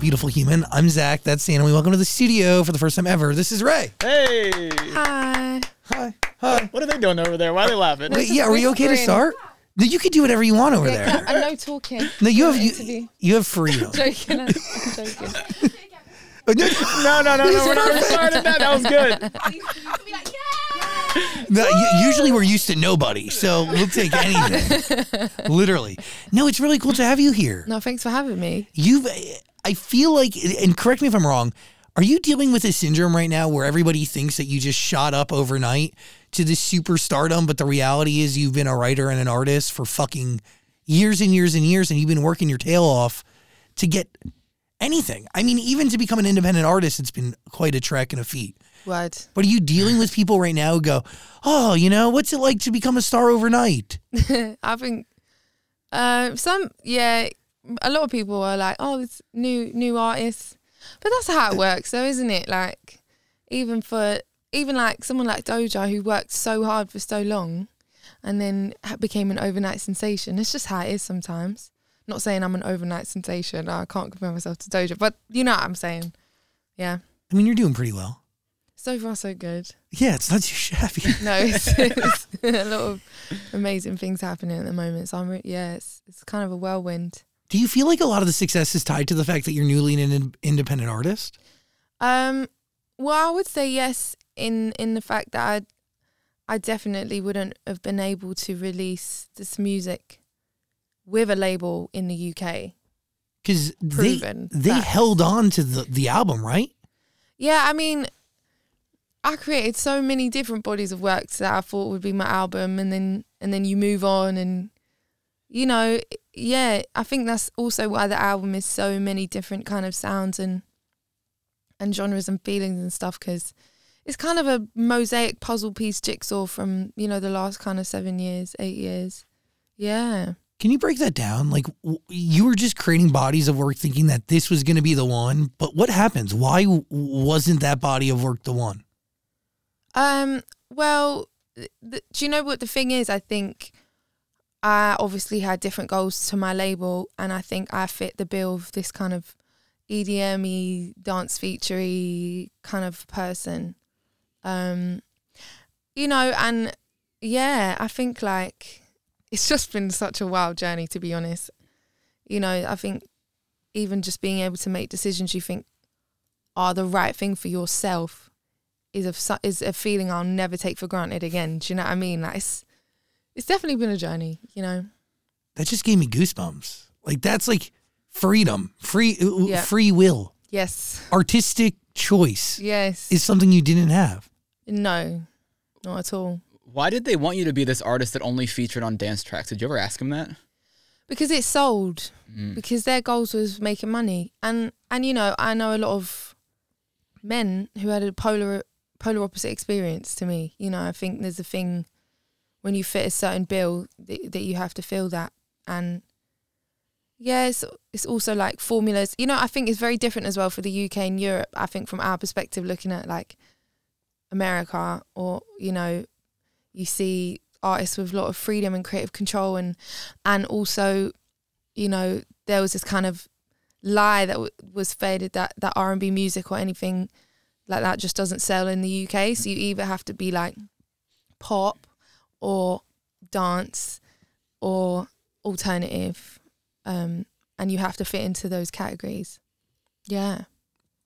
Beautiful human. I'm Zach. That's Santa. We welcome to the studio for the first time ever. This is Ray. Hey. Hi. Hi. Hi. What are they doing over there? Why are they laughing? Wait, yeah, are you okay to start? No, you can do whatever you want over there. I'm no talking. No, you have freedom. I'm joking. No. We're not starting that. That was good. You can be like, yeah. No, usually we're used to nobody, so we'll take anything. Literally. No, it's really cool to have you here. No, thanks for having me. I feel like, and correct me if I'm wrong, are you dealing with a syndrome right now where everybody thinks that you just shot up overnight to this superstardom, but the reality is you've been a writer and an artist for fucking years and years and years, and you've been working your tail off to get anything? I mean, even to become an independent artist, it's been quite a trek and a feat. What? But are you dealing with people right now who go, oh, you know, what's it like to become a star overnight? I think a lot of people are like, oh, this new artist. But that's how it works though, isn't it? Like, even someone like Doja, who worked so hard for so long and then became an overnight sensation. It's just how it is sometimes. Not saying I'm an overnight sensation. I can't compare myself to Doja, but you know what I'm saying. Yeah. I mean, you're doing pretty well. So far, so good. Yeah, it's not too shabby. No, it's a lot of amazing things happening at the moment. So, it's kind of a whirlwind. Do you feel like a lot of the success is tied to the fact that you're newly an independent artist? Well, I would say yes, in the fact that I definitely wouldn't have been able to release this music with a label in the UK. Because they held on to the album, right? Yeah, I mean, I created so many different bodies of works that I thought would be my album, and then you move on and... You know, yeah, I think that's also why the album is so many different kind of sounds and genres and feelings and stuff, because it's kind of a mosaic puzzle piece jigsaw from, you know, the last kind of 7 years, 8 years. Yeah. Can you break that down? Like, you were just creating bodies of work thinking that this was going to be the one, but what happens? Why wasn't that body of work the one? Well, do you know what the thing is? I think... I obviously had different goals to my label, and I think I fit the bill of this kind of EDM-y, dance feature-y kind of person. You know, and yeah, I think like it's just been such a wild journey, to be honest. You know, I think even just being able to make decisions you think are the right thing for yourself is a feeling I'll never take for granted again. Do you know what I mean? Like, it's definitely been a journey, you know. That just gave me goosebumps. Like, that's like freedom, free will. Yes. Artistic choice. Yes. Is something you didn't have. No, not at all. Why did they want you to be this artist that only featured on dance tracks? Did you ever ask them that? Because it sold. Mm. Because their goals was making money. And you know, I know a lot of men who had a polar opposite experience to me. You know, I think there's a thing... when you fit a certain bill that you have to feel that. And yeah, it's also like formulas. You know, I think it's very different as well for the UK and Europe. I think from our perspective, looking at like America, or, you know, you see artists with a lot of freedom and creative control, and also, you know, there was this kind of lie that was faded that R&B music or anything like that just doesn't sell in the UK. So you either have to be like pop, or dance, or alternative, and you have to fit into those categories. Yeah.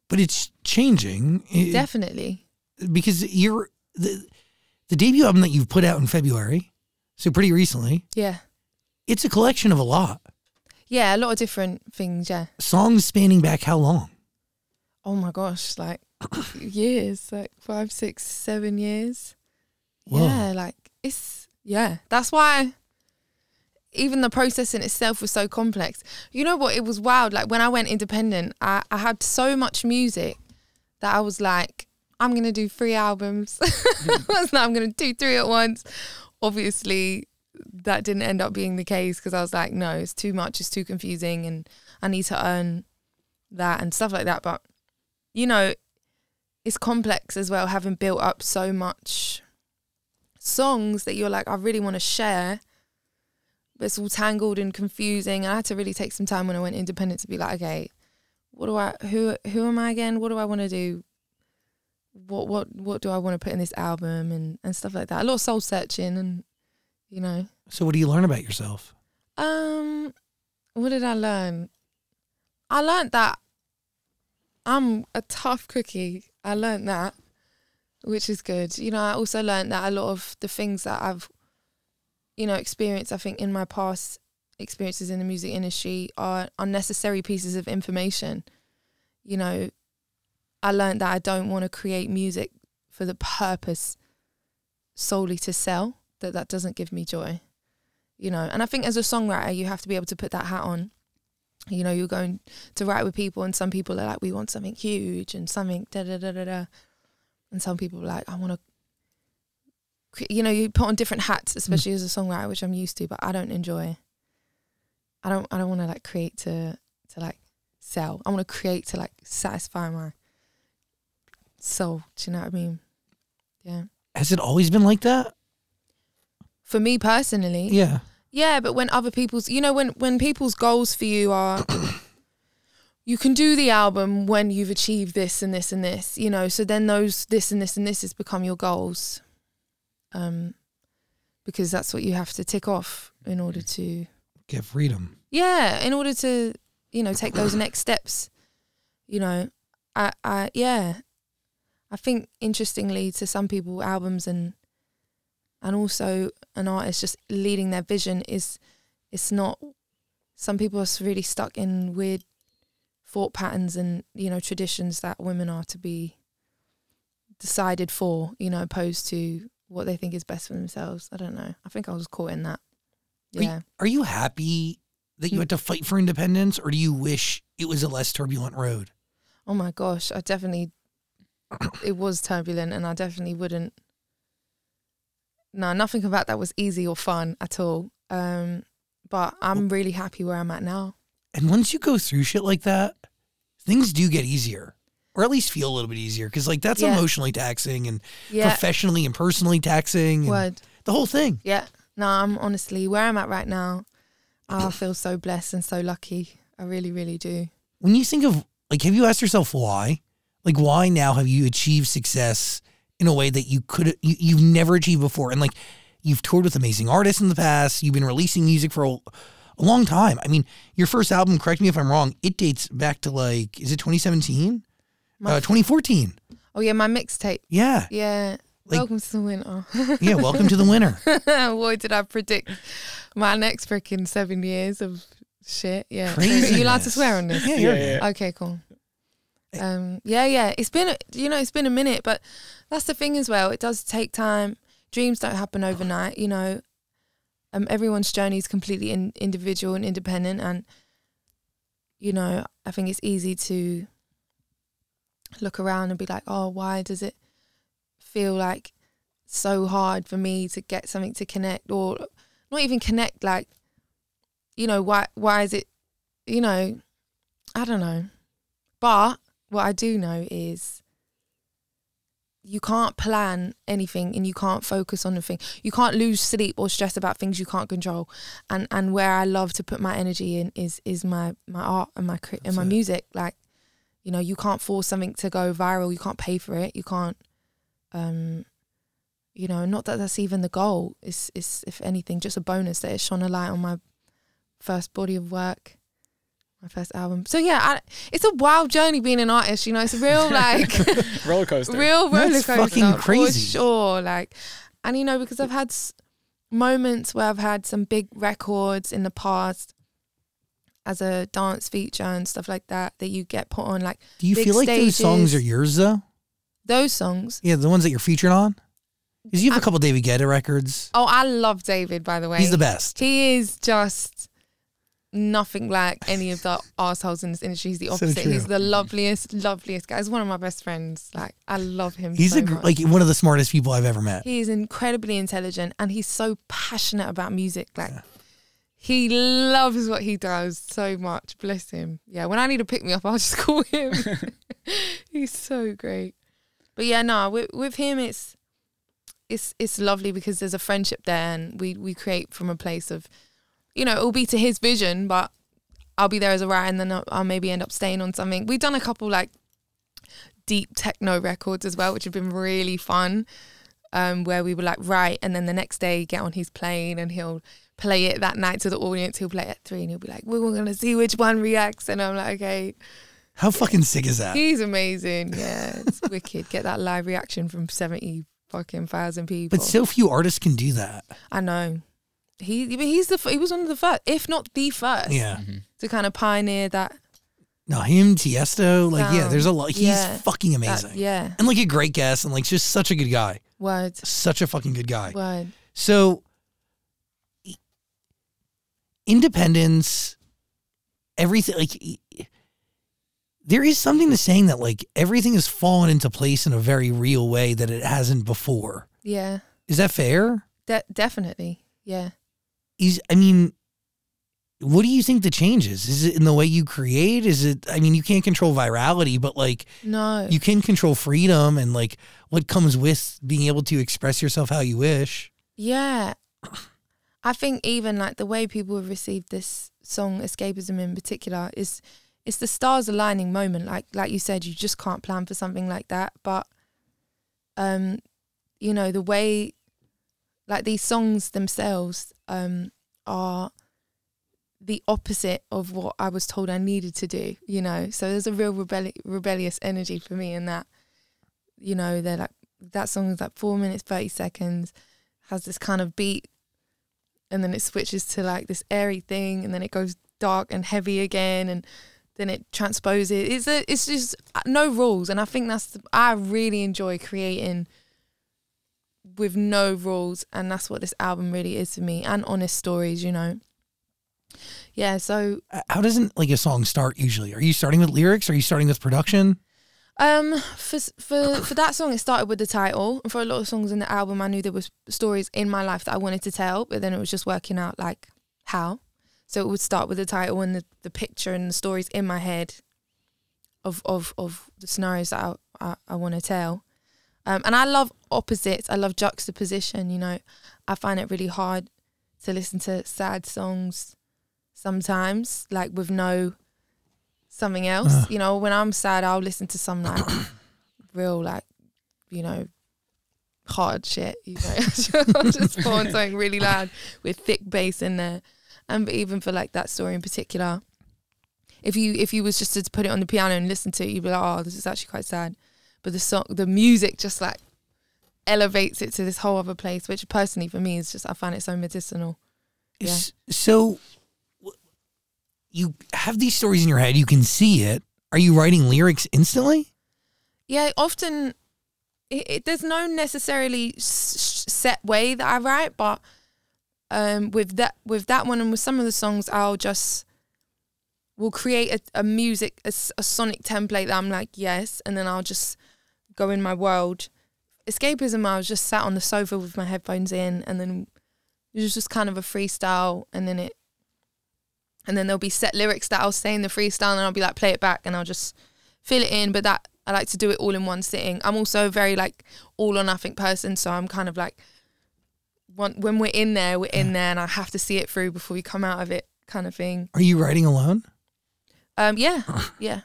but it's changing. Definitely. Because you're the debut album that you've put out in February, so pretty recently. Yeah. It's a collection of a lot. Yeah, a lot of different things, yeah. Songs spanning back how long? Oh my gosh, like years, like 5, 6, 7 years. Whoa. Yeah, like it's, yeah. That's why even the process in itself was so complex. You know what? It was wild. Like when I went independent, I had so much music that I was like, I'm going to do 3 albums. I'm going to do 3 at once. Obviously, that didn't end up being the case because I was like, no, it's too much. It's too confusing and I need to earn that and stuff like that. But, you know, it's complex as well, having built up so much songs that you're like, I really want to share, but it's all tangled and confusing. And I had to really take some time when I went independent to be like, okay, what do I, who am I again? What do I want to do? What do I want to put in this album and stuff like that? A lot of soul searching and, you know. So what do you learn about yourself? What did I learn? I learned that I'm a tough cookie. I learned that, which is good. You know, I also learned that a lot of the things that I've, you know, experienced, I think in my past experiences in the music industry are unnecessary pieces of information. You know, I learned that I don't want to create music for the purpose solely to sell, that doesn't give me joy, you know. And I think as a songwriter, you have to be able to put that hat on. You know, you're going to write with people and some people are like, we want something huge and something da-da-da-da-da. And some people are like, I want to, you know, you put on different hats, especially as a songwriter, which I'm used to, but I don't enjoy. I don't want to like create to like sell. I want to create to like satisfy my soul. Do you know what I mean? Yeah. Has it always been like that? For me personally. Yeah. Yeah, but when other people's, you know, when people's goals for you are, you can do the album when you've achieved this and this and this, you know, so then those this and this and this has become your goals, because that's what you have to tick off in order to get freedom. Yeah, in order to, you know, take those next steps, you know. I think interestingly to some people, albums and also an artist just leading their vision it's not, some people are really stuck in weird thought patterns and, you know, traditions that women are to be decided for, you know, opposed to what they think is best for themselves. I don't know. I think I was caught in that. Yeah. Are you happy that you had to fight for independence, or do you wish it was a less turbulent road? Oh my gosh, I definitely, it was turbulent and I definitely wouldn't. No, nothing about that was easy or fun at all. But I'm really happy where I'm at now. And once you go through shit like that, things do get easier, or at least feel a little bit easier, because like that's emotionally taxing and professionally and personally taxing. And the whole thing. Yeah. No, I'm honestly where I'm at right now. I feel so blessed and so lucky. I really, really do. When you think of, like, have you asked yourself why? Like, why now have you achieved success in a way that you've never achieved before? And like, you've toured with amazing artists in the past. You've been releasing music for a long time. I mean, your first album, correct me if I'm wrong, it dates back to, like, is it 2017? 2014. Oh, yeah, my mixtape. Yeah. Yeah. Like, welcome to the winter. Yeah, welcome to the winter. What did I predict? My next freaking 7 years of shit. Yeah. Crazy. Are you allowed to swear on this? Yeah. Okay, cool. It's been, you know, it's been a minute, but that's the thing as well. It does take time. Dreams don't happen overnight, you know. Everyone's journey is completely individual and independent, and, you know, I think it's easy to look around and be like, oh, why does it feel like so hard for me to get something to connect, or not even connect, like, you know, why is it, you know, I don't know. But what I do know is you can't plan anything and you can't focus on the thing. You can't lose sleep or stress about things you can't control. And where I love to put my energy in is my art and my music. Like, you know, you can't force something to go viral. You can't pay for it. You can't, you know, not that that's even the goal. It's if anything, just a bonus that it shone a light on my first body of work. My first album. So yeah, it's a wild journey being an artist, you know. It's a real like roller coaster. Real roller coaster. That's fucking crazy. For sure. Like, and you know, because I've had moments where I've had some big records in the past as a dance feature and stuff like that you get put on like big stages. Do you feel like those songs are yours though? Those songs? Yeah, the ones that you're featured on? Because you have a couple David Guetta records. Oh, I love David, by the way. He's the best. He is just nothing like any of the arseholes in this industry. He's the opposite. So he's the loveliest guy. He's one of my best friends. Like, I love him. He's like one of the smartest people I've ever met. He is incredibly intelligent and he's so passionate about music. Like, he loves what he does so much. Bless him. Yeah, when I need to pick me up, I'll just call him. He's so great. But yeah, no, with him, it's lovely because there's a friendship there, and we create from a place of, you know, it'll be to his vision, but I'll be there as a writer, and then I'll maybe end up staying on something. We've done a couple like deep techno records as well, which have been really fun, where we were like write, and then the next day get on his plane and he'll play it that night to the audience. He'll play it at 3 and he'll be like, we're going to see which one reacts, and I'm like, okay. How fucking sick is that? He's amazing. Yeah, it's wicked. Get that live reaction from 70 fucking thousand people. But so few artists can do that. I know. He was one of the first, if not the first, to kind of pioneer that. No, him, Tiesto, like there's a lot. He's fucking amazing. And like a great guest, and like just such a good guy. Word. Such a fucking good guy. Word. So, independence, everything like. There is something to saying that like everything has fallen into place in a very real way that it hasn't before. Yeah. Is that fair? Definitely. Yeah. What do you think the change is? Is it in the way you create? Is it, you can't control virality, but like, no, you can control freedom and like what comes with being able to express yourself how you wish. Yeah. I think even like the way people have received this song, Escapism in particular, is, it's the stars aligning moment. Like you said, you just can't plan for something like that. But, you know, the way, like these songs themselves are the opposite of what I was told I needed to do, you know. So there's a real rebellious energy for me in that, you know, they're like, that song is like 4 minutes, 30 seconds, has this kind of beat, and then it switches to like this airy thing, and then it goes dark and heavy again, and then it transposes. It's just no rules, and I think I really enjoy creating with no rules, and that's what this album really is for me, and honest stories, you know. Yeah, so how doesn't like a song start usually? Are you starting with lyrics? Are you starting with production? For that song, it started with the title, and for a lot of songs in the album, I knew there was stories in my life that I wanted to tell, but then it was just working out like how. So it would start with the title and the picture and the stories in my head of the scenarios that I want to tell. And I love opposites. I love juxtaposition, you know. I find it really hard to listen to sad songs sometimes, like with no something else. You know, when I'm sad, I'll listen to some like real like, you know, hard shit. You know, I'll just pour on something really loud with thick bass in there. And even for like that story in particular, if you was just to put it on the piano and listen to it, you'd be like, oh, this is actually quite sad. But the music just like elevates it to this whole other place, which personally for me is just, I find it so medicinal. Yeah. So you have these stories in your head, you can see it. Are you writing lyrics instantly? Yeah, often there's no necessarily set way that I write, but with that one and with some of the songs, we'll create a sonic template that I'm like, yes, and then I'll just go in my world. Escapism, I was just sat on the sofa with my headphones in, and then it was just kind of a freestyle, and then there'll be set lyrics that I'll say in the freestyle, and I'll be like, play it back, and I'll just fill it in. But that, I like to do it all in one sitting. I'm also a very like all or nothing person, so I'm kind of like, when we're in there and I have to see it through before we come out of it, kind of thing. Are you writing alone? Yeah.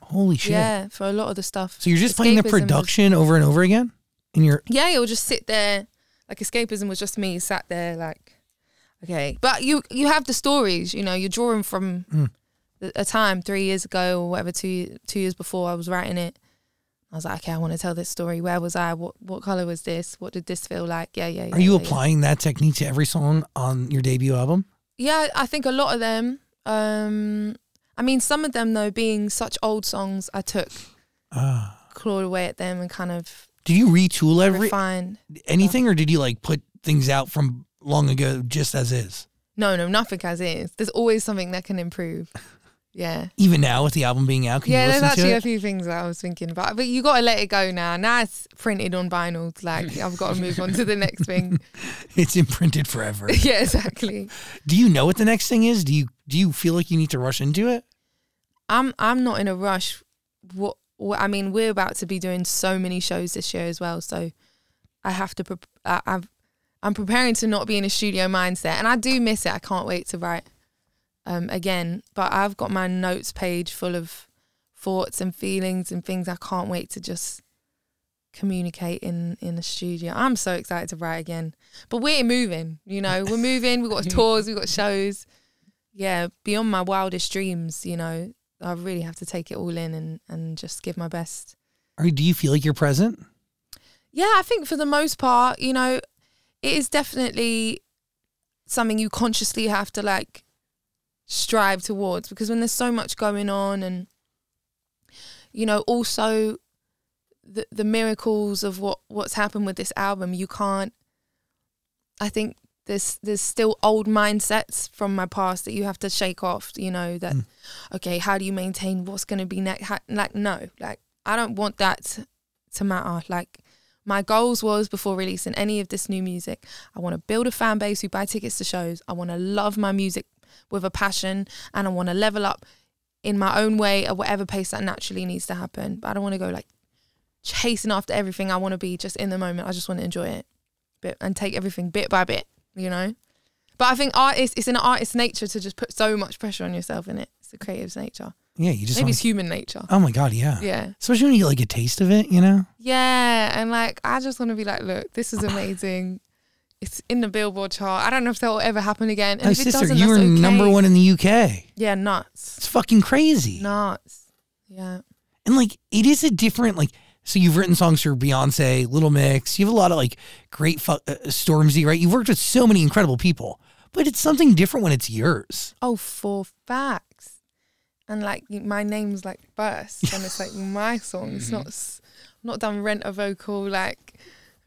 Holy shit. Yeah, for a lot of the stuff. So you're just playing the production over and over again? Yeah, you'll just sit there. Like Escapism was just me sat there like, okay. But you have the stories, you know, you're drawing from a time 3 years ago or whatever, two years before I was writing it, I was like, okay, I want to tell this story. Where was I? What color was this? What did this feel like? Yeah. Are you applying that technique to every song on your debut album? Yeah, I think a lot of them. I mean, some of them, though, being such old songs, I clawed away at them and kind of... Did you retool anything, or did you like put things out from long ago just as is? No, nothing as is. There's always something that can improve. Yeah. Even now with the album being out, can you listen to it? Yeah, there's actually a few things that I was thinking about. But you got to let it go now. Now it's printed on vinyl. Like, I've got to move on to the next thing. It's imprinted forever. Yeah, exactly. Do you know what the next thing is? Do you feel like you need to rush into it? I'm not in a rush. I mean, we're about to be doing so many shows this year as well. So I have to... I'm preparing to not be in a studio mindset. And I do miss it. I can't wait to write again. But I've got my notes page full of thoughts and feelings and things I can't wait to just communicate in the studio. I'm so excited to write again. But we're moving, you know. We're moving. We've got tours. We've got shows. Yeah, beyond my wildest dreams, you know. I really have to take it all in and just give my best. Do you feel like you're present? Yeah, I think for the most part, you know, it is definitely something you consciously have to like strive towards, because when there's so much going on, and you know, also the miracles of what's happened with this album, you can't, I think there's still old mindsets from my past that you have to shake off, you know, that okay, how do you maintain what's going to be next? I don't want that to matter. Like, my goals was, before releasing any of this new music, I want to build a fan base who buy tickets to shows. I want to love my music with a passion, and I want to level up in my own way at whatever pace that naturally needs to happen. But I don't want to go like chasing after everything. I want to be just in the moment. I just want to enjoy it and take everything bit by bit, you know. But I think it's in an artist's nature to just put so much pressure on yourself in it. It's the creative's nature. Yeah, it's human nature. Oh my God, yeah. Yeah. Especially when you get like a taste of it, you know? Yeah, and like, I just want to be like, look, this is amazing. It's in the Billboard chart. I don't know if that will ever happen again. And if it doesn't, you were okay. Number one in the UK. Yeah, nuts. It's fucking crazy. Nuts. Yeah. And like, it is a different, like, so you've written songs for Beyonce, Little Mix. You have a lot of like great Stormzy, right? You've worked with so many incredible people, but it's something different when it's yours. Oh, for fact. And like, my name's like burst, and it's like my song. It's not done rent a vocal, like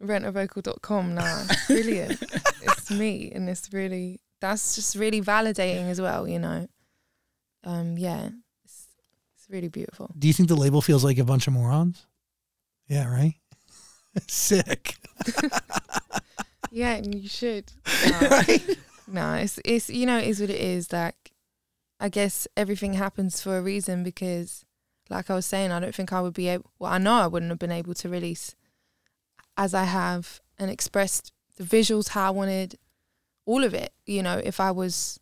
rentavocal.com now. Brilliant. It's me, and it's really, that's just really validating as well, you know. Yeah, it's really beautiful. Do you think the label feels like a bunch of morons? Yeah, right? Sick. Yeah, and you should. No, right? No, it's you know, it is what it is. Like, I guess everything happens for a reason, because like I was saying, I don't think I would be able, well, I know I wouldn't have been able to release as I have and expressed the visuals how I wanted, all of it, you know, if I was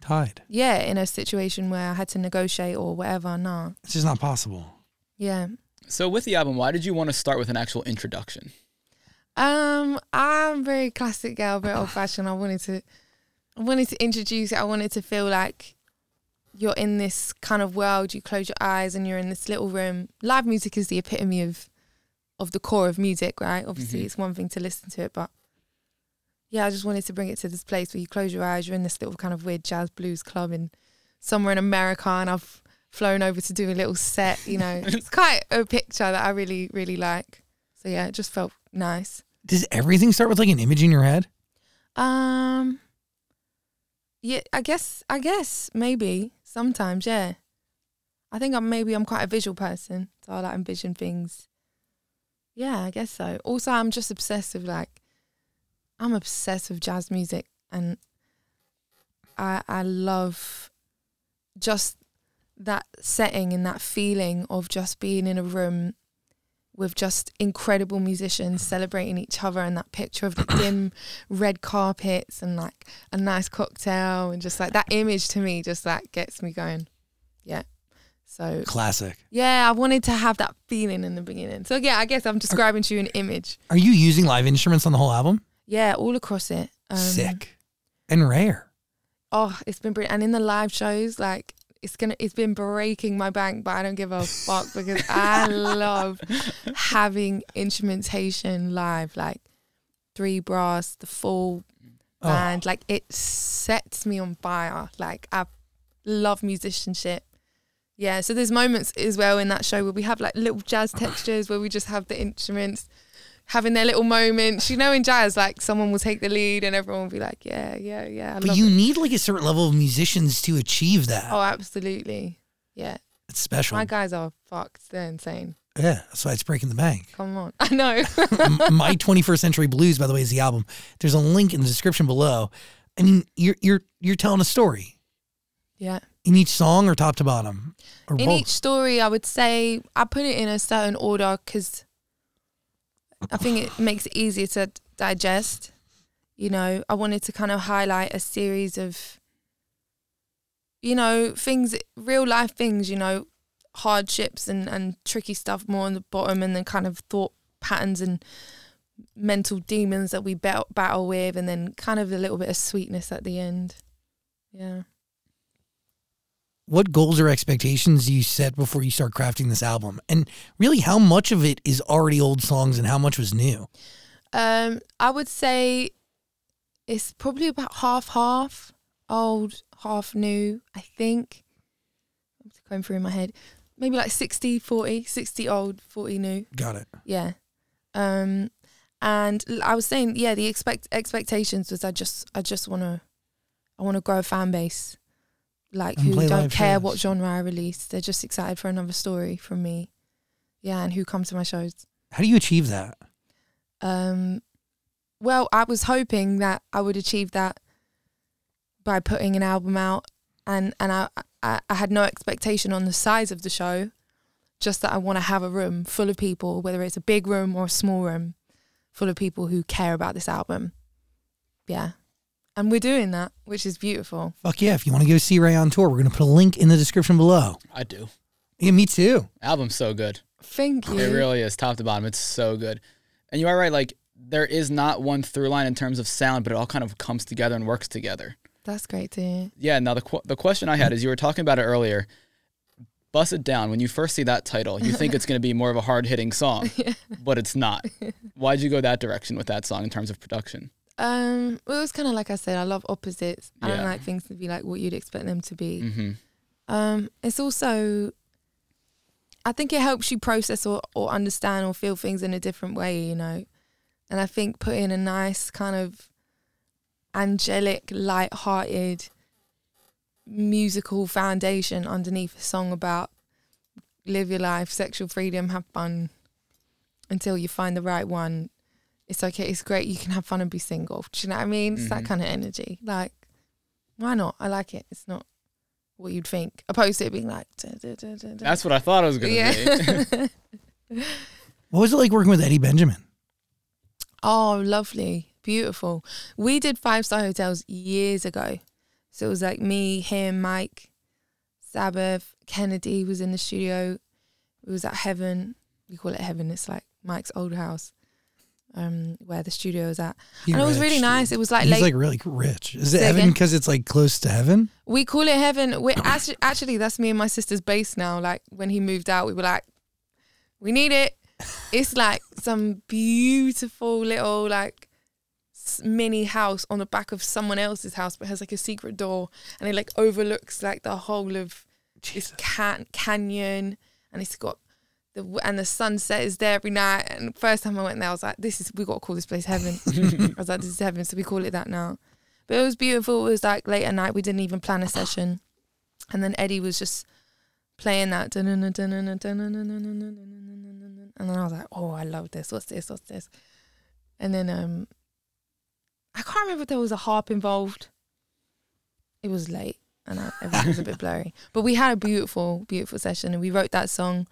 tied. Yeah, in a situation where I had to negotiate or whatever, nah. It's just not possible. Yeah. So with the album, why did you want to start with an actual introduction? I'm very classic girl, very old fashioned. I wanted to introduce it. I wanted to feel like you're in this kind of world, you close your eyes and you're in this little room. Live music is the epitome of the core of music, right? Obviously, it's one thing to listen to it, but yeah, I just wanted to bring it to this place where you close your eyes, you're in this little kind of weird jazz blues club in somewhere in America, and I've flown over to do a little set, you know. It's quite a picture that I really, really like. So yeah, it just felt nice. Does everything start with like an image in your head? Yeah, I guess maybe. Sometimes, yeah. I think I'm quite a visual person, so I like envision things. Yeah, I guess so. Also, I'm just obsessed with jazz music, and I love just that setting and that feeling of just being in a room with just incredible musicians celebrating each other, and that picture of the dim red carpets and like a nice cocktail, and just like that image to me just like gets me going. Yeah. So classic. Yeah, I wanted to have that feeling in the beginning. So yeah, I guess I'm describing to you an image. Are you using live instruments on the whole album? Yeah, all across it. Sick. And rare. Oh, it's been brilliant. And in the live shows, like it's been breaking my bank, but I don't give a fuck because I love having instrumentation live, like three brass, the full band. Like it sets me on fire. Like I love musicianship. Yeah, so there's moments as well in that show where we have like little jazz textures where we just have the instruments having their little moments. You know, in jazz, like someone will take the lead and everyone will be like, yeah, yeah, yeah. But you need like a certain level of musicians to achieve that. Oh, absolutely. Yeah. It's special. My guys are fucked. They're insane. Yeah, that's why it's breaking the bank. Come on. I know. My 21st Century Blues, by the way, is the album. There's a link in the description below. I mean, you're telling a story. Yeah. In each song or top to bottom? Or in both? Each story, I would say I put it in a certain order because I think it makes it easier to digest. You know, I wanted to kind of highlight a series of, you know, things, real life things, you know, hardships and tricky stuff more on the bottom, and then kind of thought patterns and mental demons that we battle with, and then kind of a little bit of sweetness at the end. Yeah. What goals or expectations do you set before you start crafting this album? And really, how much of it is already old songs and how much was new? I would say it's probably about half old, half new, I think. I'm just going through in my head. Maybe like 60 old, 40 new. Got it. Yeah. And I was saying, yeah, the expectations was I want to grow a fan base. Like, who don't care shows. What genre I release. They're just excited for another story from me. Yeah, and who come to my shows. How do you achieve that? Well, I was hoping that I would achieve that by putting an album out. And I had no expectation on the size of the show, just that I want to have a room full of people, whether it's a big room or a small room, full of people who care about this album. Yeah. And we're doing that, which is beautiful. Fuck yeah. If you want to go see RAYE on tour, we're going to put a link in the description below. I do. Yeah, me too. Album's so good. Thank you. It really is, top to bottom. It's so good. And you are right, like, there is not one through line in terms of sound, but it all kind of comes together and works together. That's great to hear. Yeah, now the question I had is, you were talking about it earlier. Bust It Down, when you first see that title, you think it's going to be more of a hard-hitting song, yeah. But it's not. Why'd you go that direction with that song in terms of production? Well, it was kind of like I said, I love opposites. I don't like things to be like what you'd expect them to be. Mm-hmm. It's also, I think it helps you process or understand or feel things in a different way, you know. And I think putting a nice kind of angelic, light-hearted, musical foundation underneath a song about live your life, sexual freedom, have fun until you find the right one. It's okay, it's great, you can have fun and be single. Do you know what I mean? It's that kind of energy. Like, why not? I like it. It's not what you'd think. Opposed to it being like... Da, da, da, da. That's what I thought I was going to be. What was it like working with Eddie Benjamin? Oh, lovely. Beautiful. We did 5-star hotels years ago. So it was like me, him, Mike, Sabbath, Kennedy was in the studio. It was at Heaven. We call it Heaven. It's like Mike's old house. Where the studio was at. And it was really nice. It was like... He's like really rich. Is it Heaven because it's like close to heaven? We call it Heaven. We're actually, that's me and my sister's base now. Like when he moved out, we were like, we need it. It's like some beautiful little like mini house on the back of someone else's house, but has like a secret door and it like overlooks like the whole of this canyon, and it's got... And the sunset is there every night. And first time I went there, I was like, we got to call this place Heaven. I was like, this is Heaven. So we call it that now. But it was beautiful. It was like late at night. We didn't even plan a session. And then Eddie was just playing that. And then I was like, oh, I love this. What's this? What's this? And then I can't remember if there was a harp involved. It was late. And everything was a bit blurry. But we had a beautiful, beautiful session. And we wrote that song.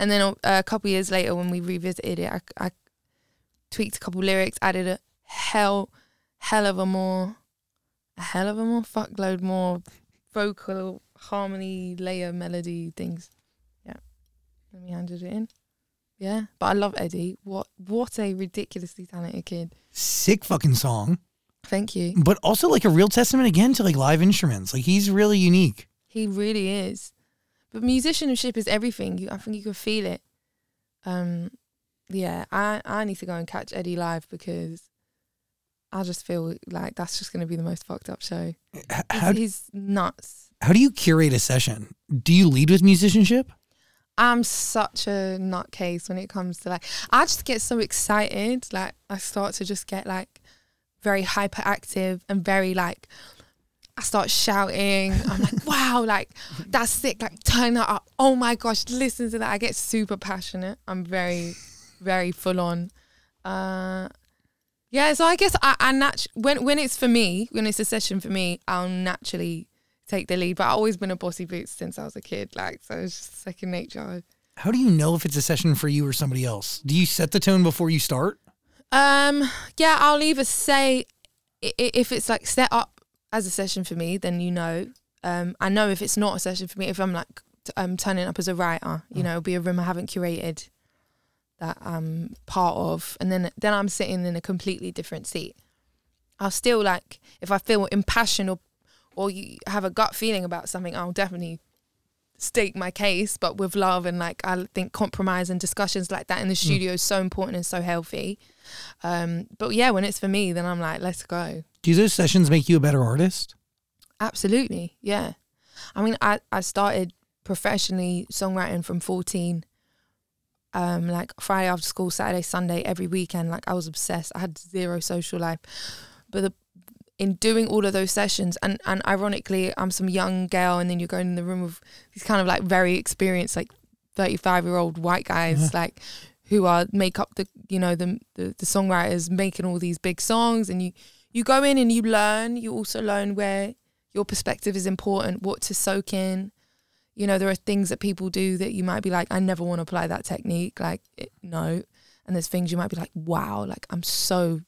And then a couple of years later when we revisited it, I tweaked a couple of lyrics, added a hell of a fuckload more vocal harmony layer melody things. Yeah. And we handed it in. Yeah. But I love Eddie. What a ridiculously talented kid. Sick fucking song. Thank you. But also like a real testament again to like live instruments. Like he's really unique. He really is. But musicianship is everything. I think you can feel it. Yeah, I need to go and catch Eddie live because I just feel like that's just going to be the most fucked up show. He's nuts. How do you curate a session? Do you lead with musicianship? I'm such a nutcase when it comes to like, I just get so excited. Like I start to just get like very hyperactive and very like, I start shouting. I'm like, wow, like that's sick. Like turn that up. Oh my gosh, listen to that. I get super passionate. I'm very, very full on. Yeah, so I guess when it's for me, when it's a session for me, I'll naturally take the lead. But I've always been a bossy boots since I was a kid. Like, so it's just second nature. How do you know if it's a session for you or somebody else? Do you set the tone before you start? Yeah, I'll either say if it's like set up as a session for me, then you know. I know if it's not a session for me, if I'm like turning up as a writer, you know, it'll be a room I haven't curated that I'm part of, and then I'm sitting in a completely different seat. I'll still like, if I feel impassioned or you have a gut feeling about something, I'll definitely stake my case, but with love, and like I think compromise and discussions like that in the studio is so important and so healthy. But yeah, when it's for me, then I'm like, let's go. Do those sessions make you a better artist? Absolutely, yeah. I mean, I started professionally songwriting from 14, like Friday after school, Saturday, Sunday, every weekend. Like I was obsessed. I had zero social life. But in doing all of those sessions, and ironically, I'm some young girl, and then you're going in the room with these kind of like very experienced, like 35-year-old white guys, like who are make up the, you know, the songwriters making all these big songs, and you go in and you learn. You also learn where your perspective is important, what to soak in. You know, there are things that people do that you might be like, I never want to apply that technique. Like, no. And there's things you might be like, wow, like I'm so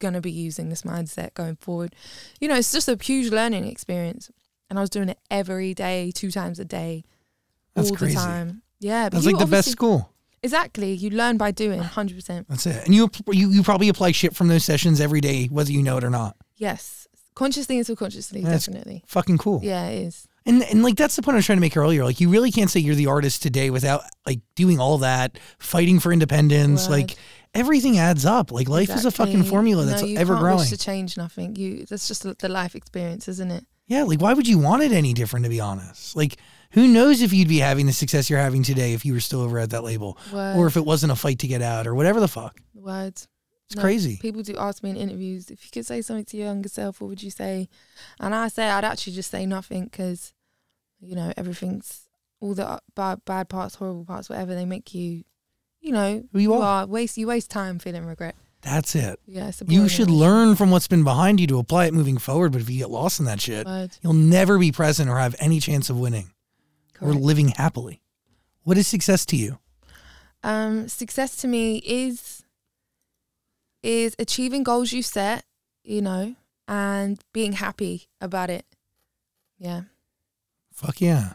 going to be using this mindset going forward. You know, it's just a huge learning experience. And I was doing it every day, 2 times a day. That's all crazy. The time. Yeah. That's like the best school. Exactly. You learn by doing, 100%. That's it. And you probably apply shit from those sessions every day, whether you know it or not. Yes. Consciously and subconsciously, that's definitely. Fucking cool. Yeah, it is. And like, that's the point I was trying to make earlier. Like, you really can't say you're the artist today without like doing all that, fighting for independence. Word. Like everything adds up. Like life is a fucking formula that's ever growing. You can't wish to change nothing. That's just the life experience, isn't it? Yeah. Like, why would you want it any different, to be honest? Like, who knows if you'd be having the success you're having today if you were still over at that label. Word. Or if it wasn't a fight to get out or whatever the fuck. Words. It's crazy. People do ask me in interviews, if you could say something to your younger self, what would you say? And I say I'd actually just say nothing because, you know, everything's, all the bad parts, horrible parts, whatever, they make you, you know, you waste time feeling regret. That's it. Yeah, you should learn from what's been behind you to apply it moving forward. But if you get lost in that shit, Word. You'll never be present or have any chance of winning. Correct. Or living happily. What is success to you? Success to me is achieving goals you set, you know, and being happy about it. Yeah. Fuck yeah.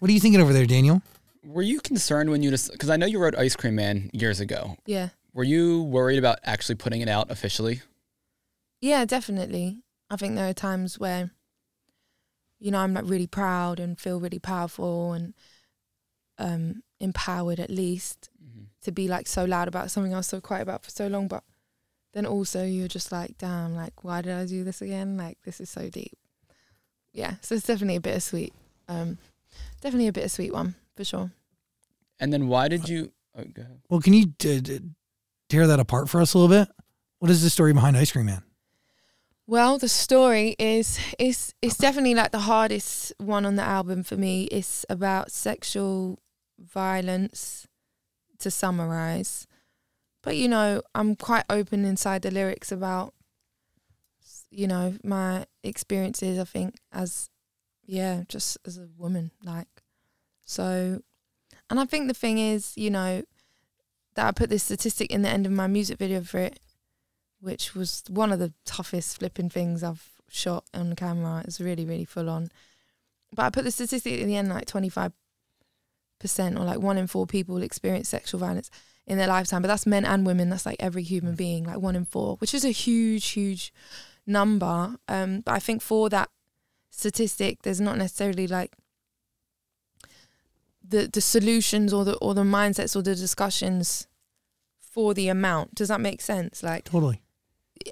What are you thinking over there, Daniel? Were you concerned when you just, because I know you wrote Ice Cream Man years ago. Yeah. Were you worried about actually putting it out officially? Yeah, definitely. I think there are times where, you know, I'm like really proud and feel really powerful and empowered at least to be like so loud about something I was so quiet about for so long. But then also you're just like, damn, like why did I do this again? Like this is so deep. Yeah, so it's definitely a bittersweet. Definitely a bittersweet one for sure. And then why did you? Oh, go ahead. Well, can you tear that apart for us a little bit? What is the story behind Ice Cream Man? Well, the story is, it's definitely like the hardest one on the album for me. It's about sexual violence, to summarize. But, you know, I'm quite open inside the lyrics about, you know, my experiences, I think, as, yeah, just as a woman, like. So, and I think the thing is, you know, that I put this statistic in the end of my music video for it, which was one of the toughest flipping things I've shot on camera. It's really, really full on. But I put the statistic in the end, like 25% or like 1 in 4 people experience sexual violence in their lifetime. But that's men and women. That's like every human being, like 1 in 4, which is a huge, huge number. But I think for that statistic. There's not necessarily like the solutions or the mindsets or the discussions for the amount. Does that make sense? Like, totally.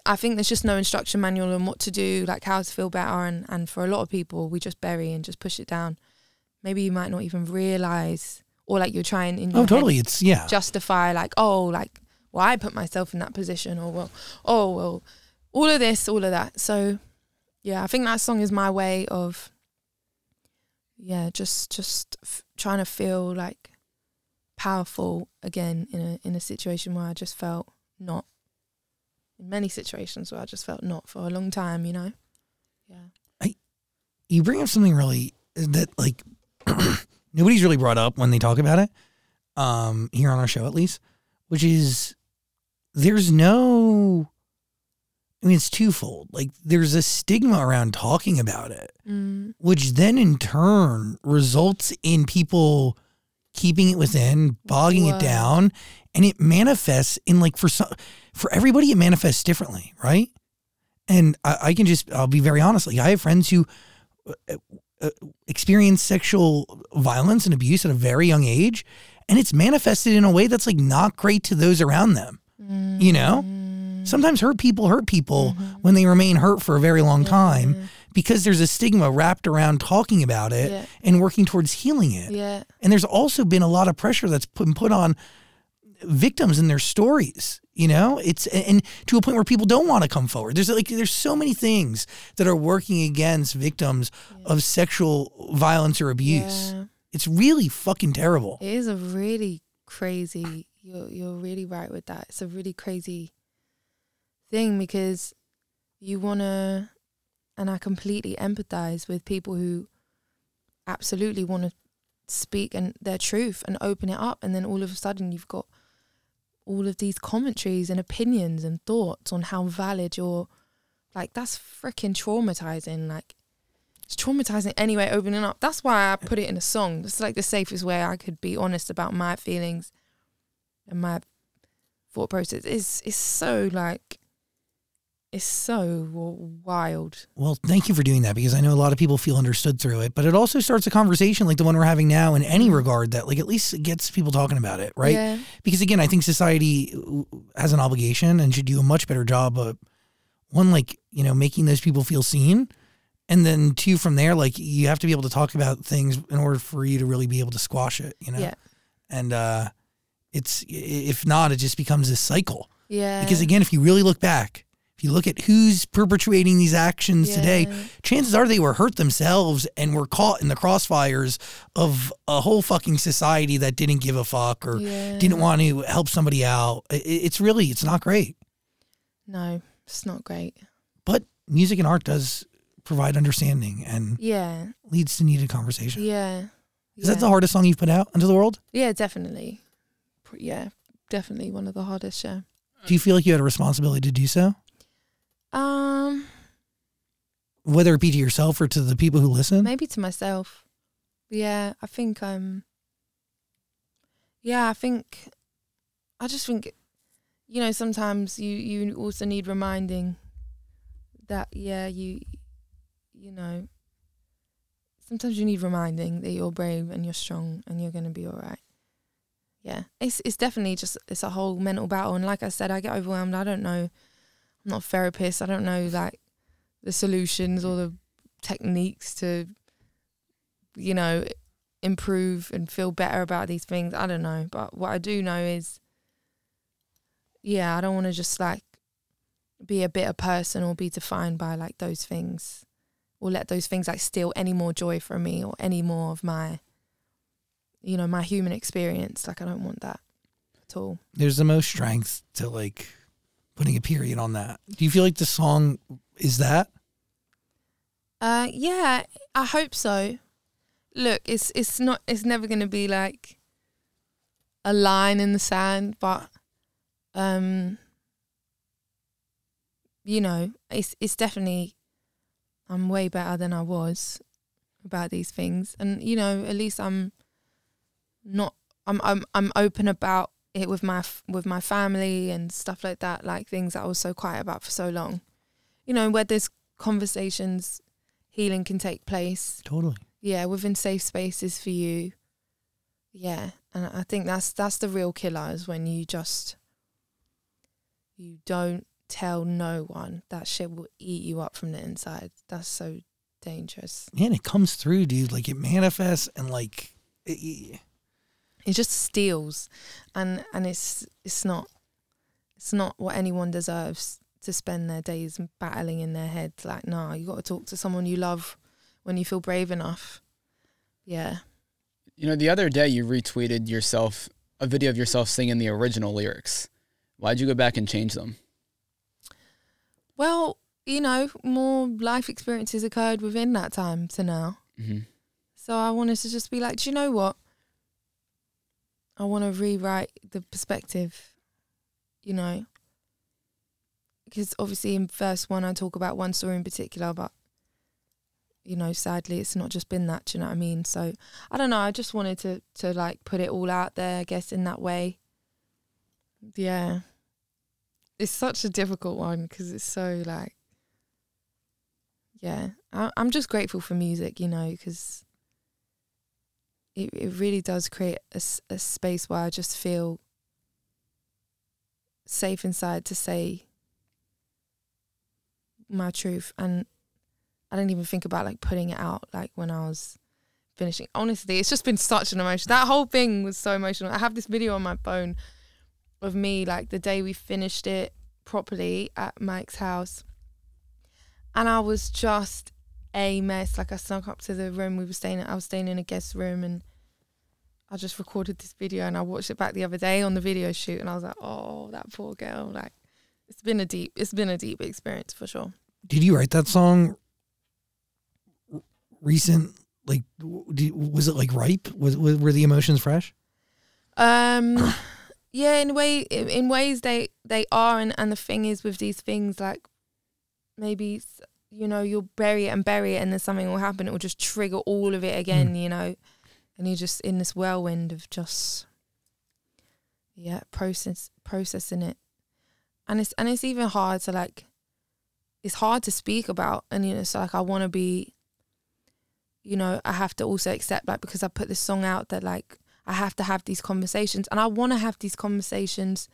I think there's just no instruction manual on what to do, like how to feel better, and for a lot of people we just bury and just push it down. Maybe you might not even realise, or like you're trying in your head it's justify like, oh, like, well, I put myself in that position, or well, oh well, all of this, all of that. So yeah, I think that song is my way of trying to feel like powerful again in a situation where I just felt not. In many situations where I just felt not for a long time, you know. Yeah. You bring up something really that like nobody's really brought up when they talk about it, here on our show at least, which is it's twofold. Like, there's a stigma around talking about it, which then in turn results in people keeping it within, bogging it down, and it manifests in like for everybody it manifests differently, right? And I'll be very honest. Like, I have friends who experience sexual violence and abuse at a very young age, and it's manifested in a way that's like not great to those around them. Mm. You know, sometimes hurt people mm-hmm. when they remain hurt for a very long time. Mm-hmm. Because there's a stigma wrapped around talking about it and working towards healing it. Yeah. And there's also been a lot of pressure that's been put on victims and their stories, you know? And to a point where people don't want to come forward. There's so many things that are working against victims of sexual violence or abuse. Yeah. It's really fucking terrible. It is a really crazy, you're really right with that. It's a really crazy thing because you want to... And I completely empathize with people who absolutely want to speak and their truth and open it up. And then all of a sudden you've got all of these commentaries and opinions and thoughts on how valid you're, like, that's freaking traumatizing. Like, it's traumatizing anyway, opening up. That's why I put it in a song. It's like the safest way I could be honest about my feelings and my thought process. It's so like... It's so wild. Well, thank you for doing that, because I know a lot of people feel understood through it, but it also starts a conversation like the one we're having now in any regard that like at least it gets people talking about it, right? Yeah. Because again, I think society has an obligation and should do a much better job of one, like, you know, making those people feel seen. And then two, from there, like, you have to be able to talk about things in order for you to really be able to squash it, you know? Yeah. And it's, if not, it just becomes this cycle. Yeah. Because again, if you really look back, you look at who's perpetuating these actions today, chances are they were hurt themselves and were caught in the crossfires of a whole fucking society that didn't give a fuck or didn't want to help somebody out. It's not great. No, it's not great. But music and art does provide understanding and leads to needed conversation. Yeah. Is that the hardest song you've put out into the world? Yeah, definitely. Yeah, definitely one of the hardest, yeah. Do you feel like you had a responsibility to do so? Whether it be to yourself or to the people who listen? Maybe to myself. Yeah, I think I just think you know, sometimes you also need reminding that sometimes you need reminding that you're brave and you're strong and you're gonna be all right. Yeah. It's definitely just, it's a whole mental battle, and like I said, I get overwhelmed. I don't know, I'm not a therapist. I don't know, like, the solutions or the techniques to, you know, improve and feel better about these things. I don't know. But what I do know is, I don't want to just, like, be a bitter person or be defined by, like, those things or let those things, like, steal any more joy from me or any more of my, you know, my human experience. Like, I don't want that at all. There's the most strength to, like... putting a period on that. Do you feel like the song is that? Yeah, I hope so. Look, it's never going to be like a line in the sand, but you know, it's definitely, I'm way better than I was about these things, and you know, at least I'm open about it with my family and stuff like that, like things that I was so quiet about for so long. You know, where there's conversations healing can take place. Totally. Yeah, within safe spaces for you. Yeah, and I think that's the real killer, is when you just, you don't tell no one. That shit will eat you up from the inside. That's so dangerous. Man, it comes through, dude. Like, it manifests and, like, it just steals. And it's not what anyone deserves, to spend their days battling in their head. Like, nah, you got to talk to someone you love when you feel brave enough. Yeah. You know, the other day you retweeted yourself, a video of yourself singing the original lyrics. Why'd you go back and change them? Well, you know, more life experiences occurred within that time to now. Mm-hmm. So I wanted to just be like, do you know what? I want to rewrite the perspective, you know. Because obviously in verse 1 I talk about one story in particular, but, you know, sadly it's not just been that, do you know what I mean? So, I don't know, I just wanted to like, put it all out there, I guess, in that way. Yeah. It's such a difficult one because it's so, like, yeah. I'm just grateful for music, you know, because it really does create a space where I just feel safe inside to say my truth, and I didn't even think about like putting it out, like when I was finishing. Honestly, it's just been such an emotion. That whole thing was so emotional. I have this video on my phone of me like the day we finished it properly at Mike's house, and I was just a mess. Like, I snuck up to the room we were staying at. I was staying in a guest room, and I just recorded this video, and I watched it back the other day on the video shoot, and I was like, oh, that poor girl. Like, it's been a deep experience for sure. Did you write that song recent? Like, was it like ripe? Were the emotions fresh? Yeah, in ways they are. And the thing is with these things, like, maybe, you know, you'll bury it, and then something will happen. It will just trigger all of it again, you know, and you're just in this whirlwind of just, yeah, processing it. And it's even hard to like. It's hard to speak about, and you know, so like I want to be, you know, I have to also accept, like, because I put this song out, that like I have to have these conversations, and I want to have these conversations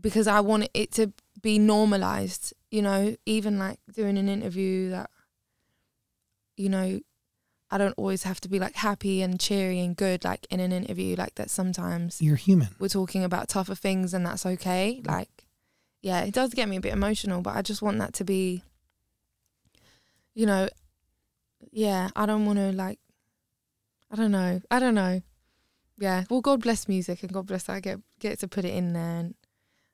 because I want it to be normalized, you know, even like doing an interview that, you know, I don't always have to be like happy and cheery and good, like in an interview, like that sometimes. You're human. We're talking about tougher things, and that's okay. Like, yeah, it does get me a bit emotional, but I just want that to be, you know, yeah, I don't want to, like, I don't know. Yeah, well, God bless music, and God bless I get to put it in there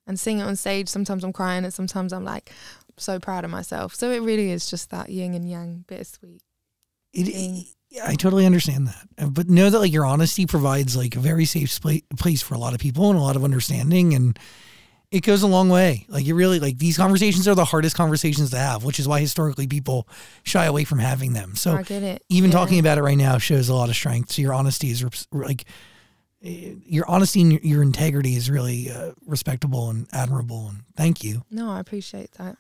and sing it on stage. Sometimes I'm crying, and sometimes I'm like so proud of myself. So it really is just that yin and yang, bittersweet. I totally understand that. But know that, like, your honesty provides, like, a very safe place for a lot of people and a lot of understanding, and it goes a long way. Like, it really, like, these conversations are the hardest conversations to have, which is why historically people shy away from having them. So I get it. Even talking about it right now shows a lot of strength. So your honesty is like, your honesty and your integrity is really respectable and admirable. And thank you. No, I appreciate that.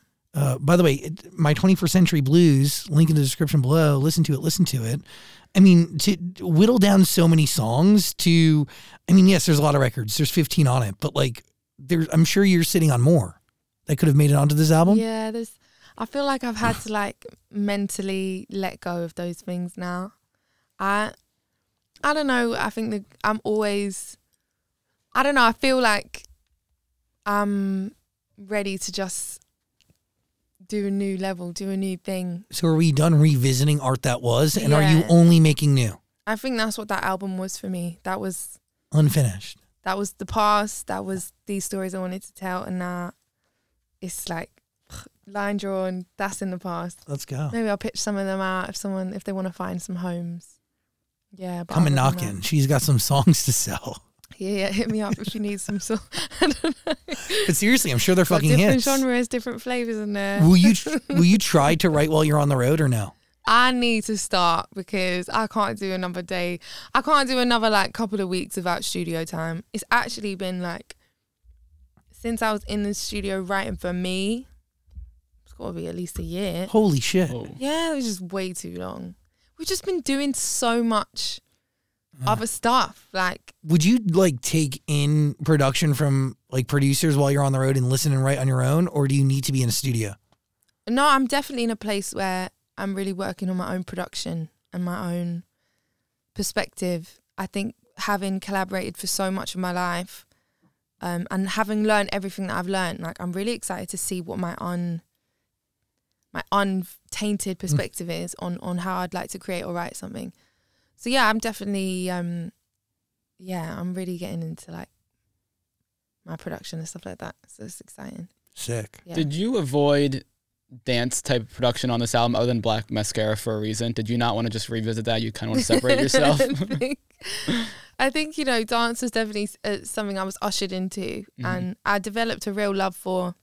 By the way, My 21st Century Blues, link in the description below. Listen to it. I mean, to whittle down so many songs to, I mean, yes, there's a lot of records. There's 15 on it, but like, I'm sure you're sitting on more that could have made it onto this album. Yeah, I feel like I've had to like mentally let go of those things now. I don't know. I think I'm always, I don't know. I feel like I'm ready to just do a new level, do a new thing. So are we done revisiting art that was? And yeah. Are you only making new? I think that's what that album was for me. That was unfinished. That was the past. That was these stories I wanted to tell. And now it's like line drawn. That's in the past. Let's go. Maybe I'll pitch some of them out if they want to find some homes. Yeah. But I'm knocking. She's got some songs to sell. Yeah, hit me up if you need some song. I don't know. But seriously, I'm sure they're fucking hits. Different genres, different flavors in there. Will you try to write while you're on the road or no? I need to start because I can't do another day. I can't do another like couple of weeks without studio time. It's actually been like, since I was in the studio writing for me, it's got to be at least a year. Holy shit. Whoa. Yeah, it was just way too long. We've just been doing so much other stuff. Like, would you like take in production from like producers while you're on the road and listen and write on your own, or do you need to be in a studio? No, I'm definitely in a place where I'm really working on my own production and my own perspective. I think having collaborated for so much of my life, and having learned everything that I've learned, like, I'm really excited to see what my untainted perspective is on how I'd like to create or write something. So yeah, I'm definitely, I'm really getting into like my production and stuff like that. So it's exciting. Sick. Yeah. Did you avoid dance type of production on this album other than Black Mascara for a reason? Did you not want to just revisit that? You kind of want to separate yourself? I think, you know, dance was definitely something I was ushered into, and I developed a real love for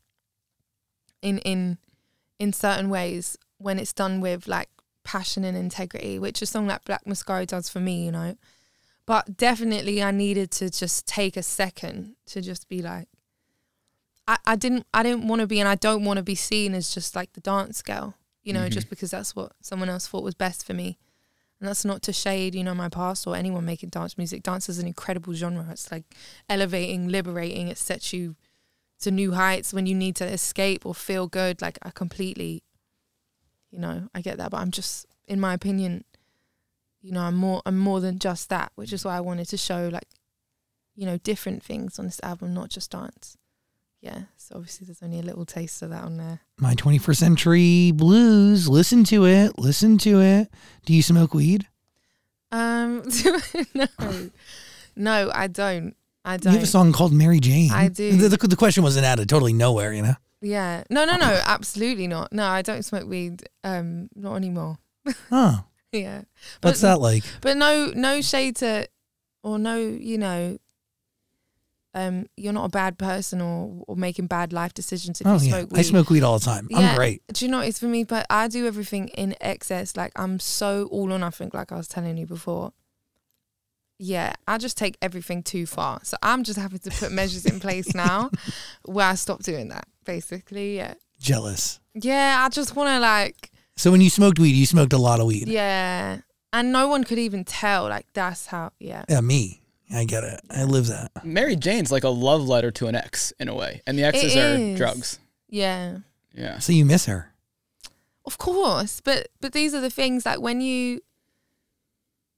in certain ways when it's done with like passion and integrity, which a song like Black Mascara does for me, you know. But definitely I needed to just take a second to just be like, I didn't want to be, and I don't want to be seen as just like the dance girl, you know, just because that's what someone else thought was best for me. And that's not to shade, you know, my past or anyone making dance music. Dance is an incredible genre. It's like elevating, liberating. It sets you to new heights when you need to escape or feel good. Like, I completely, you know, I get that, but I'm just, in my opinion, you know, I'm more than just that, which is why I wanted to show, like, you know, different things on this album, not just dance. Yeah, so obviously there's only a little taste of that on there. My 21st Century Blues, listen to it. Do you smoke weed? No, I don't. You have a song called Mary Jane. I do. The question wasn't out of totally nowhere, you know? Yeah. No, absolutely not. No, I don't smoke weed. Not anymore. Huh. Yeah. But, what's that like? But no shade to, or no, you know, you're not a bad person or making bad life decisions if you smoke weed. I smoke weed all the time. Yeah. I'm great. Do you know what it's for me? But I do everything in excess. Like, I'm so all or nothing, like I was telling you before. Yeah, I just take everything too far. So I'm just having to put measures in place now where I stop doing that, basically, yeah. Jealous. Yeah, I just want to, like... So when you smoked weed, you smoked a lot of weed. Yeah. And no one could even tell, like, that's how, yeah. Yeah, me. I get it. I live that. Mary Jane's like a love letter to an ex, in a way. And the exes are drugs. Yeah. Yeah. So you miss her. Of course. But these are the things, like, when you...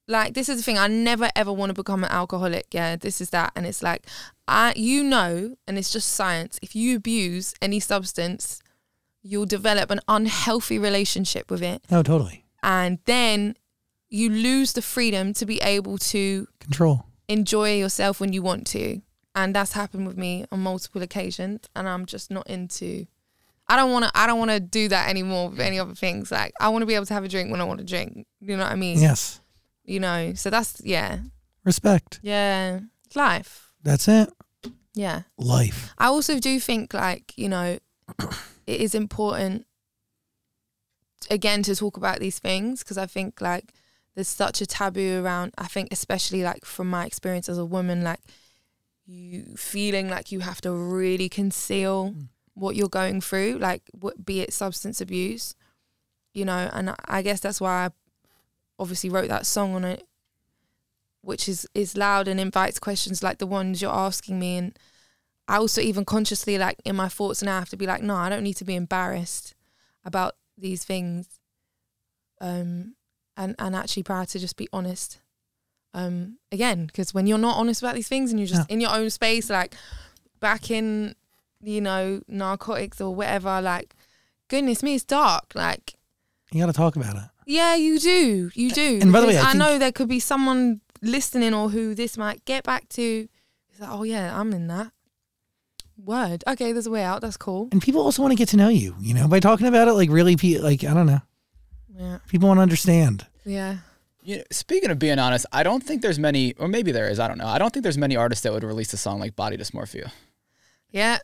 Like, this is the thing, I never ever want to become an alcoholic, yeah, this is that. And it's like, and it's just science, if you abuse any substance, you'll develop an unhealthy relationship with it. Oh, totally. And then you lose the freedom to be able to... Control. Enjoy yourself when you want to. And that's happened with me on multiple occasions, and I'm just not into... I don't want to do that anymore with any other things. Like, I want to be able to have a drink when I want to drink. You know what I mean? Yes. You know, so that's, yeah. Respect. Yeah. Life. That's it. Yeah. Life. I also do think, like, you know, it is important, again, to talk about these things, because I think, like, there's such a taboo around, I think, especially, like, from my experience as a woman, like, you feeling like you have to really conceal what you're going through, like, be it substance abuse, you know, and I guess that's why I obviously wrote that song on it, which is loud and invites questions like the ones you're asking me. And I also even consciously, like, in my thoughts now, I have to be like, no, I don't need to be embarrassed about these things, and actually proud to just be honest, again, because when you're not honest about these things and you're just in your own space, like, back in, you know, narcotics or whatever, like, goodness me, it's dark. Like, you gotta talk about it. Yeah, you do. And by the way, I know there could be someone listening or who this might get back to. It's like, oh yeah, I'm in that. Word. Okay, there's a way out. That's cool. And people also want to get to know you, you know, by talking about it. Like, really, like, I don't know. Yeah. People want to understand. Yeah. You know, speaking of being honest, I don't think there's many, or maybe there is, I don't know. I don't think there's many artists that would release a song like Body Dysmorphia. Yeah.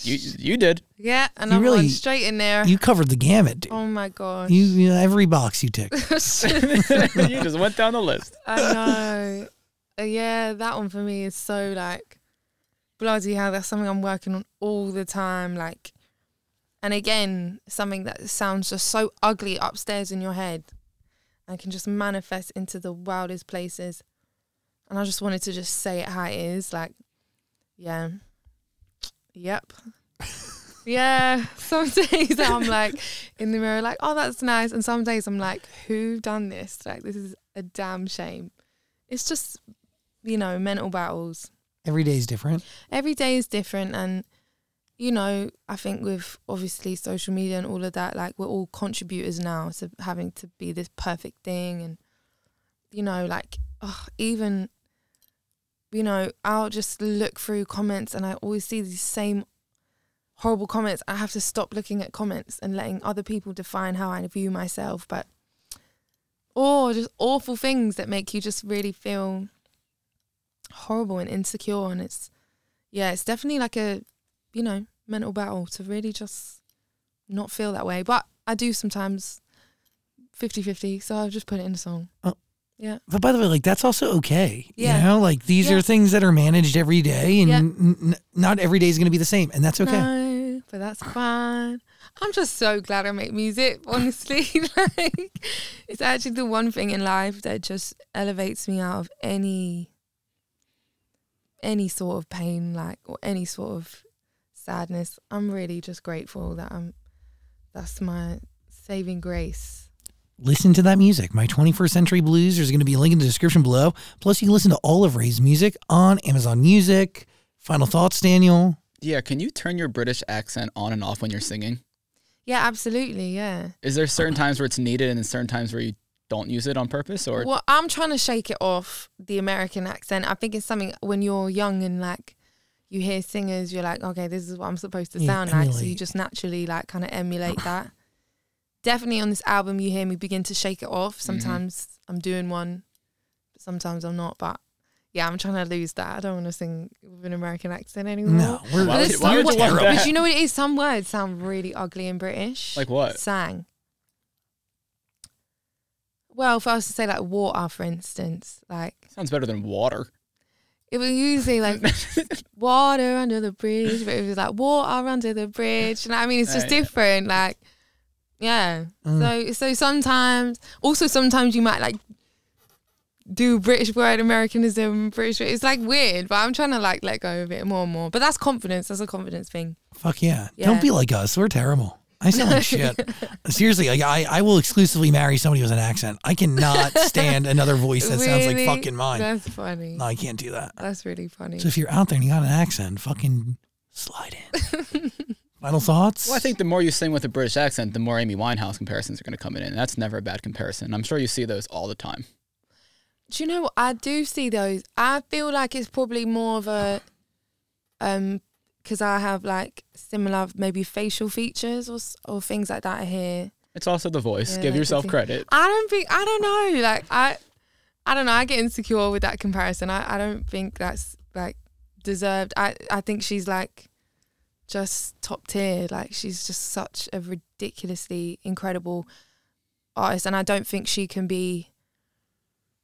You did. Yeah, and I'm really straight in there. You covered the gamut, dude. Oh, my gosh. You know, every box you ticked. You just went down the list. I know. Yeah, that one for me is so, like, bloody hell, that's something I'm working on all the time. Like, And again, something that sounds just so ugly upstairs in your head and can just manifest into the wildest places. And I just wanted to just say it how it is, like, yeah. Yep. Yeah. Some days I'm like in the mirror, like, oh, that's nice. And some days I'm like, who done this? Like, this is a damn shame. It's just, you know, mental battles. Every day is different. Every day is different. And, you know, I think with obviously social media and all of that, like, we're all contributors now to having to be this perfect thing. And, you know, like, oh, even, you know, I'll just look through comments and I always see these same horrible comments. I have to stop looking at comments and letting other people define how I view myself. But, oh, just awful things that make you just really feel horrible and insecure. And it's, yeah, it's definitely like a, you know, mental battle to really just not feel that way. But I do sometimes 50-50, so I'll just put it in a song. Oh. Yeah. But by the way, like, that's also okay. Yeah. You know, like, these are things that are managed every day, and not every day is going to be the same, and that's okay. No, but that's fine. I'm just so glad I make music, honestly. Like, it's actually the one thing in life that just elevates me out of any sort of pain, like, or any sort of sadness. I'm really just grateful that that's my saving grace. Listen to that music. My 21st Century Blues. There's going to be a link in the description below. Plus, you can listen to all of Ray's music on Amazon Music. Final thoughts, Daniel? Yeah, can you turn your British accent on and off when you're singing? Yeah, absolutely, yeah. Is there certain times where it's needed and certain times where you don't use it on purpose? Or? Well, I'm trying to shake it off, the American accent. I think it's something when you're young and, like, you hear singers, you're like, okay, this is what I'm supposed to sound like. So you just naturally, like, kind of emulate that. Definitely on this album, you hear me begin to shake it off. Sometimes I'm doing one, but sometimes I'm not. But yeah, I'm trying to lose that. I don't want to sing with an American accent anymore. No, but you know what it is? Some words sound really ugly in British. Like what? Sang. Well, if I was to say like water, for instance, like sounds better than water. It was usually like water under the bridge, but it was like water under the bridge. You know what I mean? It's just different, like. Yeah. So sometimes you might like do British word Americanism, British. It's like weird, but I'm trying to like let go of it more and more. But that's confidence. That's a confidence thing. Fuck yeah. Don't be like us. We're terrible. I sound like shit. Seriously, like I will exclusively marry somebody with an accent. I cannot stand another voice that sounds like fucking mine. That's funny. No, I can't do that. That's really funny. So if you're out there and you got an accent, fucking slide in. Final thoughts? Well, I think the more you sing with a British accent, the more Amy Winehouse comparisons are going to come in. And that's never a bad comparison. I'm sure you see those all the time. Do you know what? I do see those. I feel like it's probably more of a... because I have like similar maybe facial features or things like that here. It's also the voice. Yeah, give yourself credit. I don't know. Like, I don't know. I get insecure with that comparison. I don't think that's like deserved. I think she's like... just top tier. Like, she's just such a ridiculously incredible artist, and I don't think she can be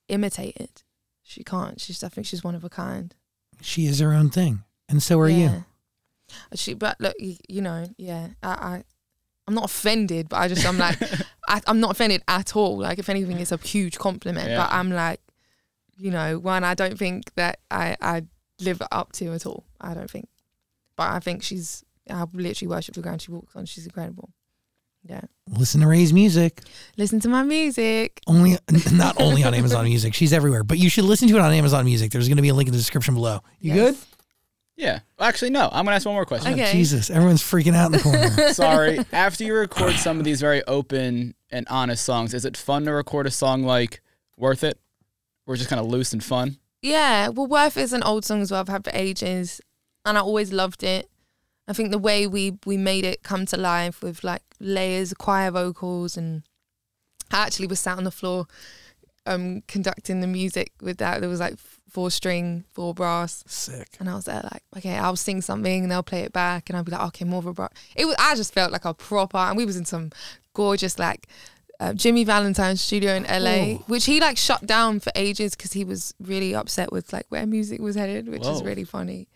imitated. She can't. I think she's one of a kind. She is her own thing, and so are you. But look, you know, yeah, I'm not offended, but I'm like, I'm not offended at all. Like, if anything, it's a huge compliment. Yeah. But I'm like, you know, one I don't think that I live up to at all. I don't think. But I think I literally worship the ground she walks on. She's incredible. Yeah. Listen to Ray's music. Listen to my music. Not only on Amazon Music. She's everywhere. But you should listen to it on Amazon Music. There's going to be a link in the description below. You good? Yeah. Actually, no. I'm going to ask one more question. Okay. Jesus, everyone's freaking out in the corner. Sorry. After you record some of these very open and honest songs, is it fun to record a song like Worth It? We're just kind of loose and fun? Yeah. Well, Worth It is an old song as well. I've had for ages. And I always loved it. I think the way we made it come to life with like layers of choir vocals, and I actually was sat on the floor conducting the music with that. There was like 4 string, 4 brass. Sick. And I was there like, okay, I'll sing something and they'll play it back. And I'll be like, okay, more of a brass. I just felt like a proper, and we was in some gorgeous like Jimmy Valentine studio in LA, which he like shut down for ages because he was really upset with like where music was headed, which is really funny.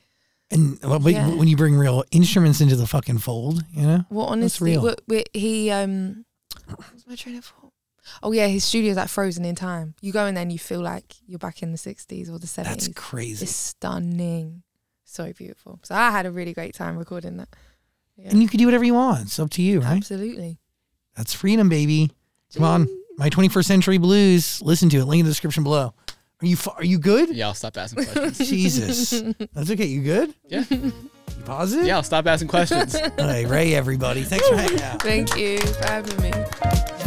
And when you bring real instruments into the fucking fold, you know? Well, honestly, what was my train of thought? Oh, yeah, his studio's like frozen in time. You go in there and you feel like you're back in the 60s or the 70s. That's crazy. It's stunning. So beautiful. So I had a really great time recording that. Yeah. And you can do whatever you want. It's up to you, right? Absolutely. That's freedom, baby. Come on. My 21st Century Blues. Listen to it. Link in the description below. Are you good? Yeah, I'll stop asking questions. Jesus. That's okay. You good? Yeah. You positive? Yeah, I'll stop asking questions. All right, Ray, everybody. Thanks for hanging out. Thank you for having me.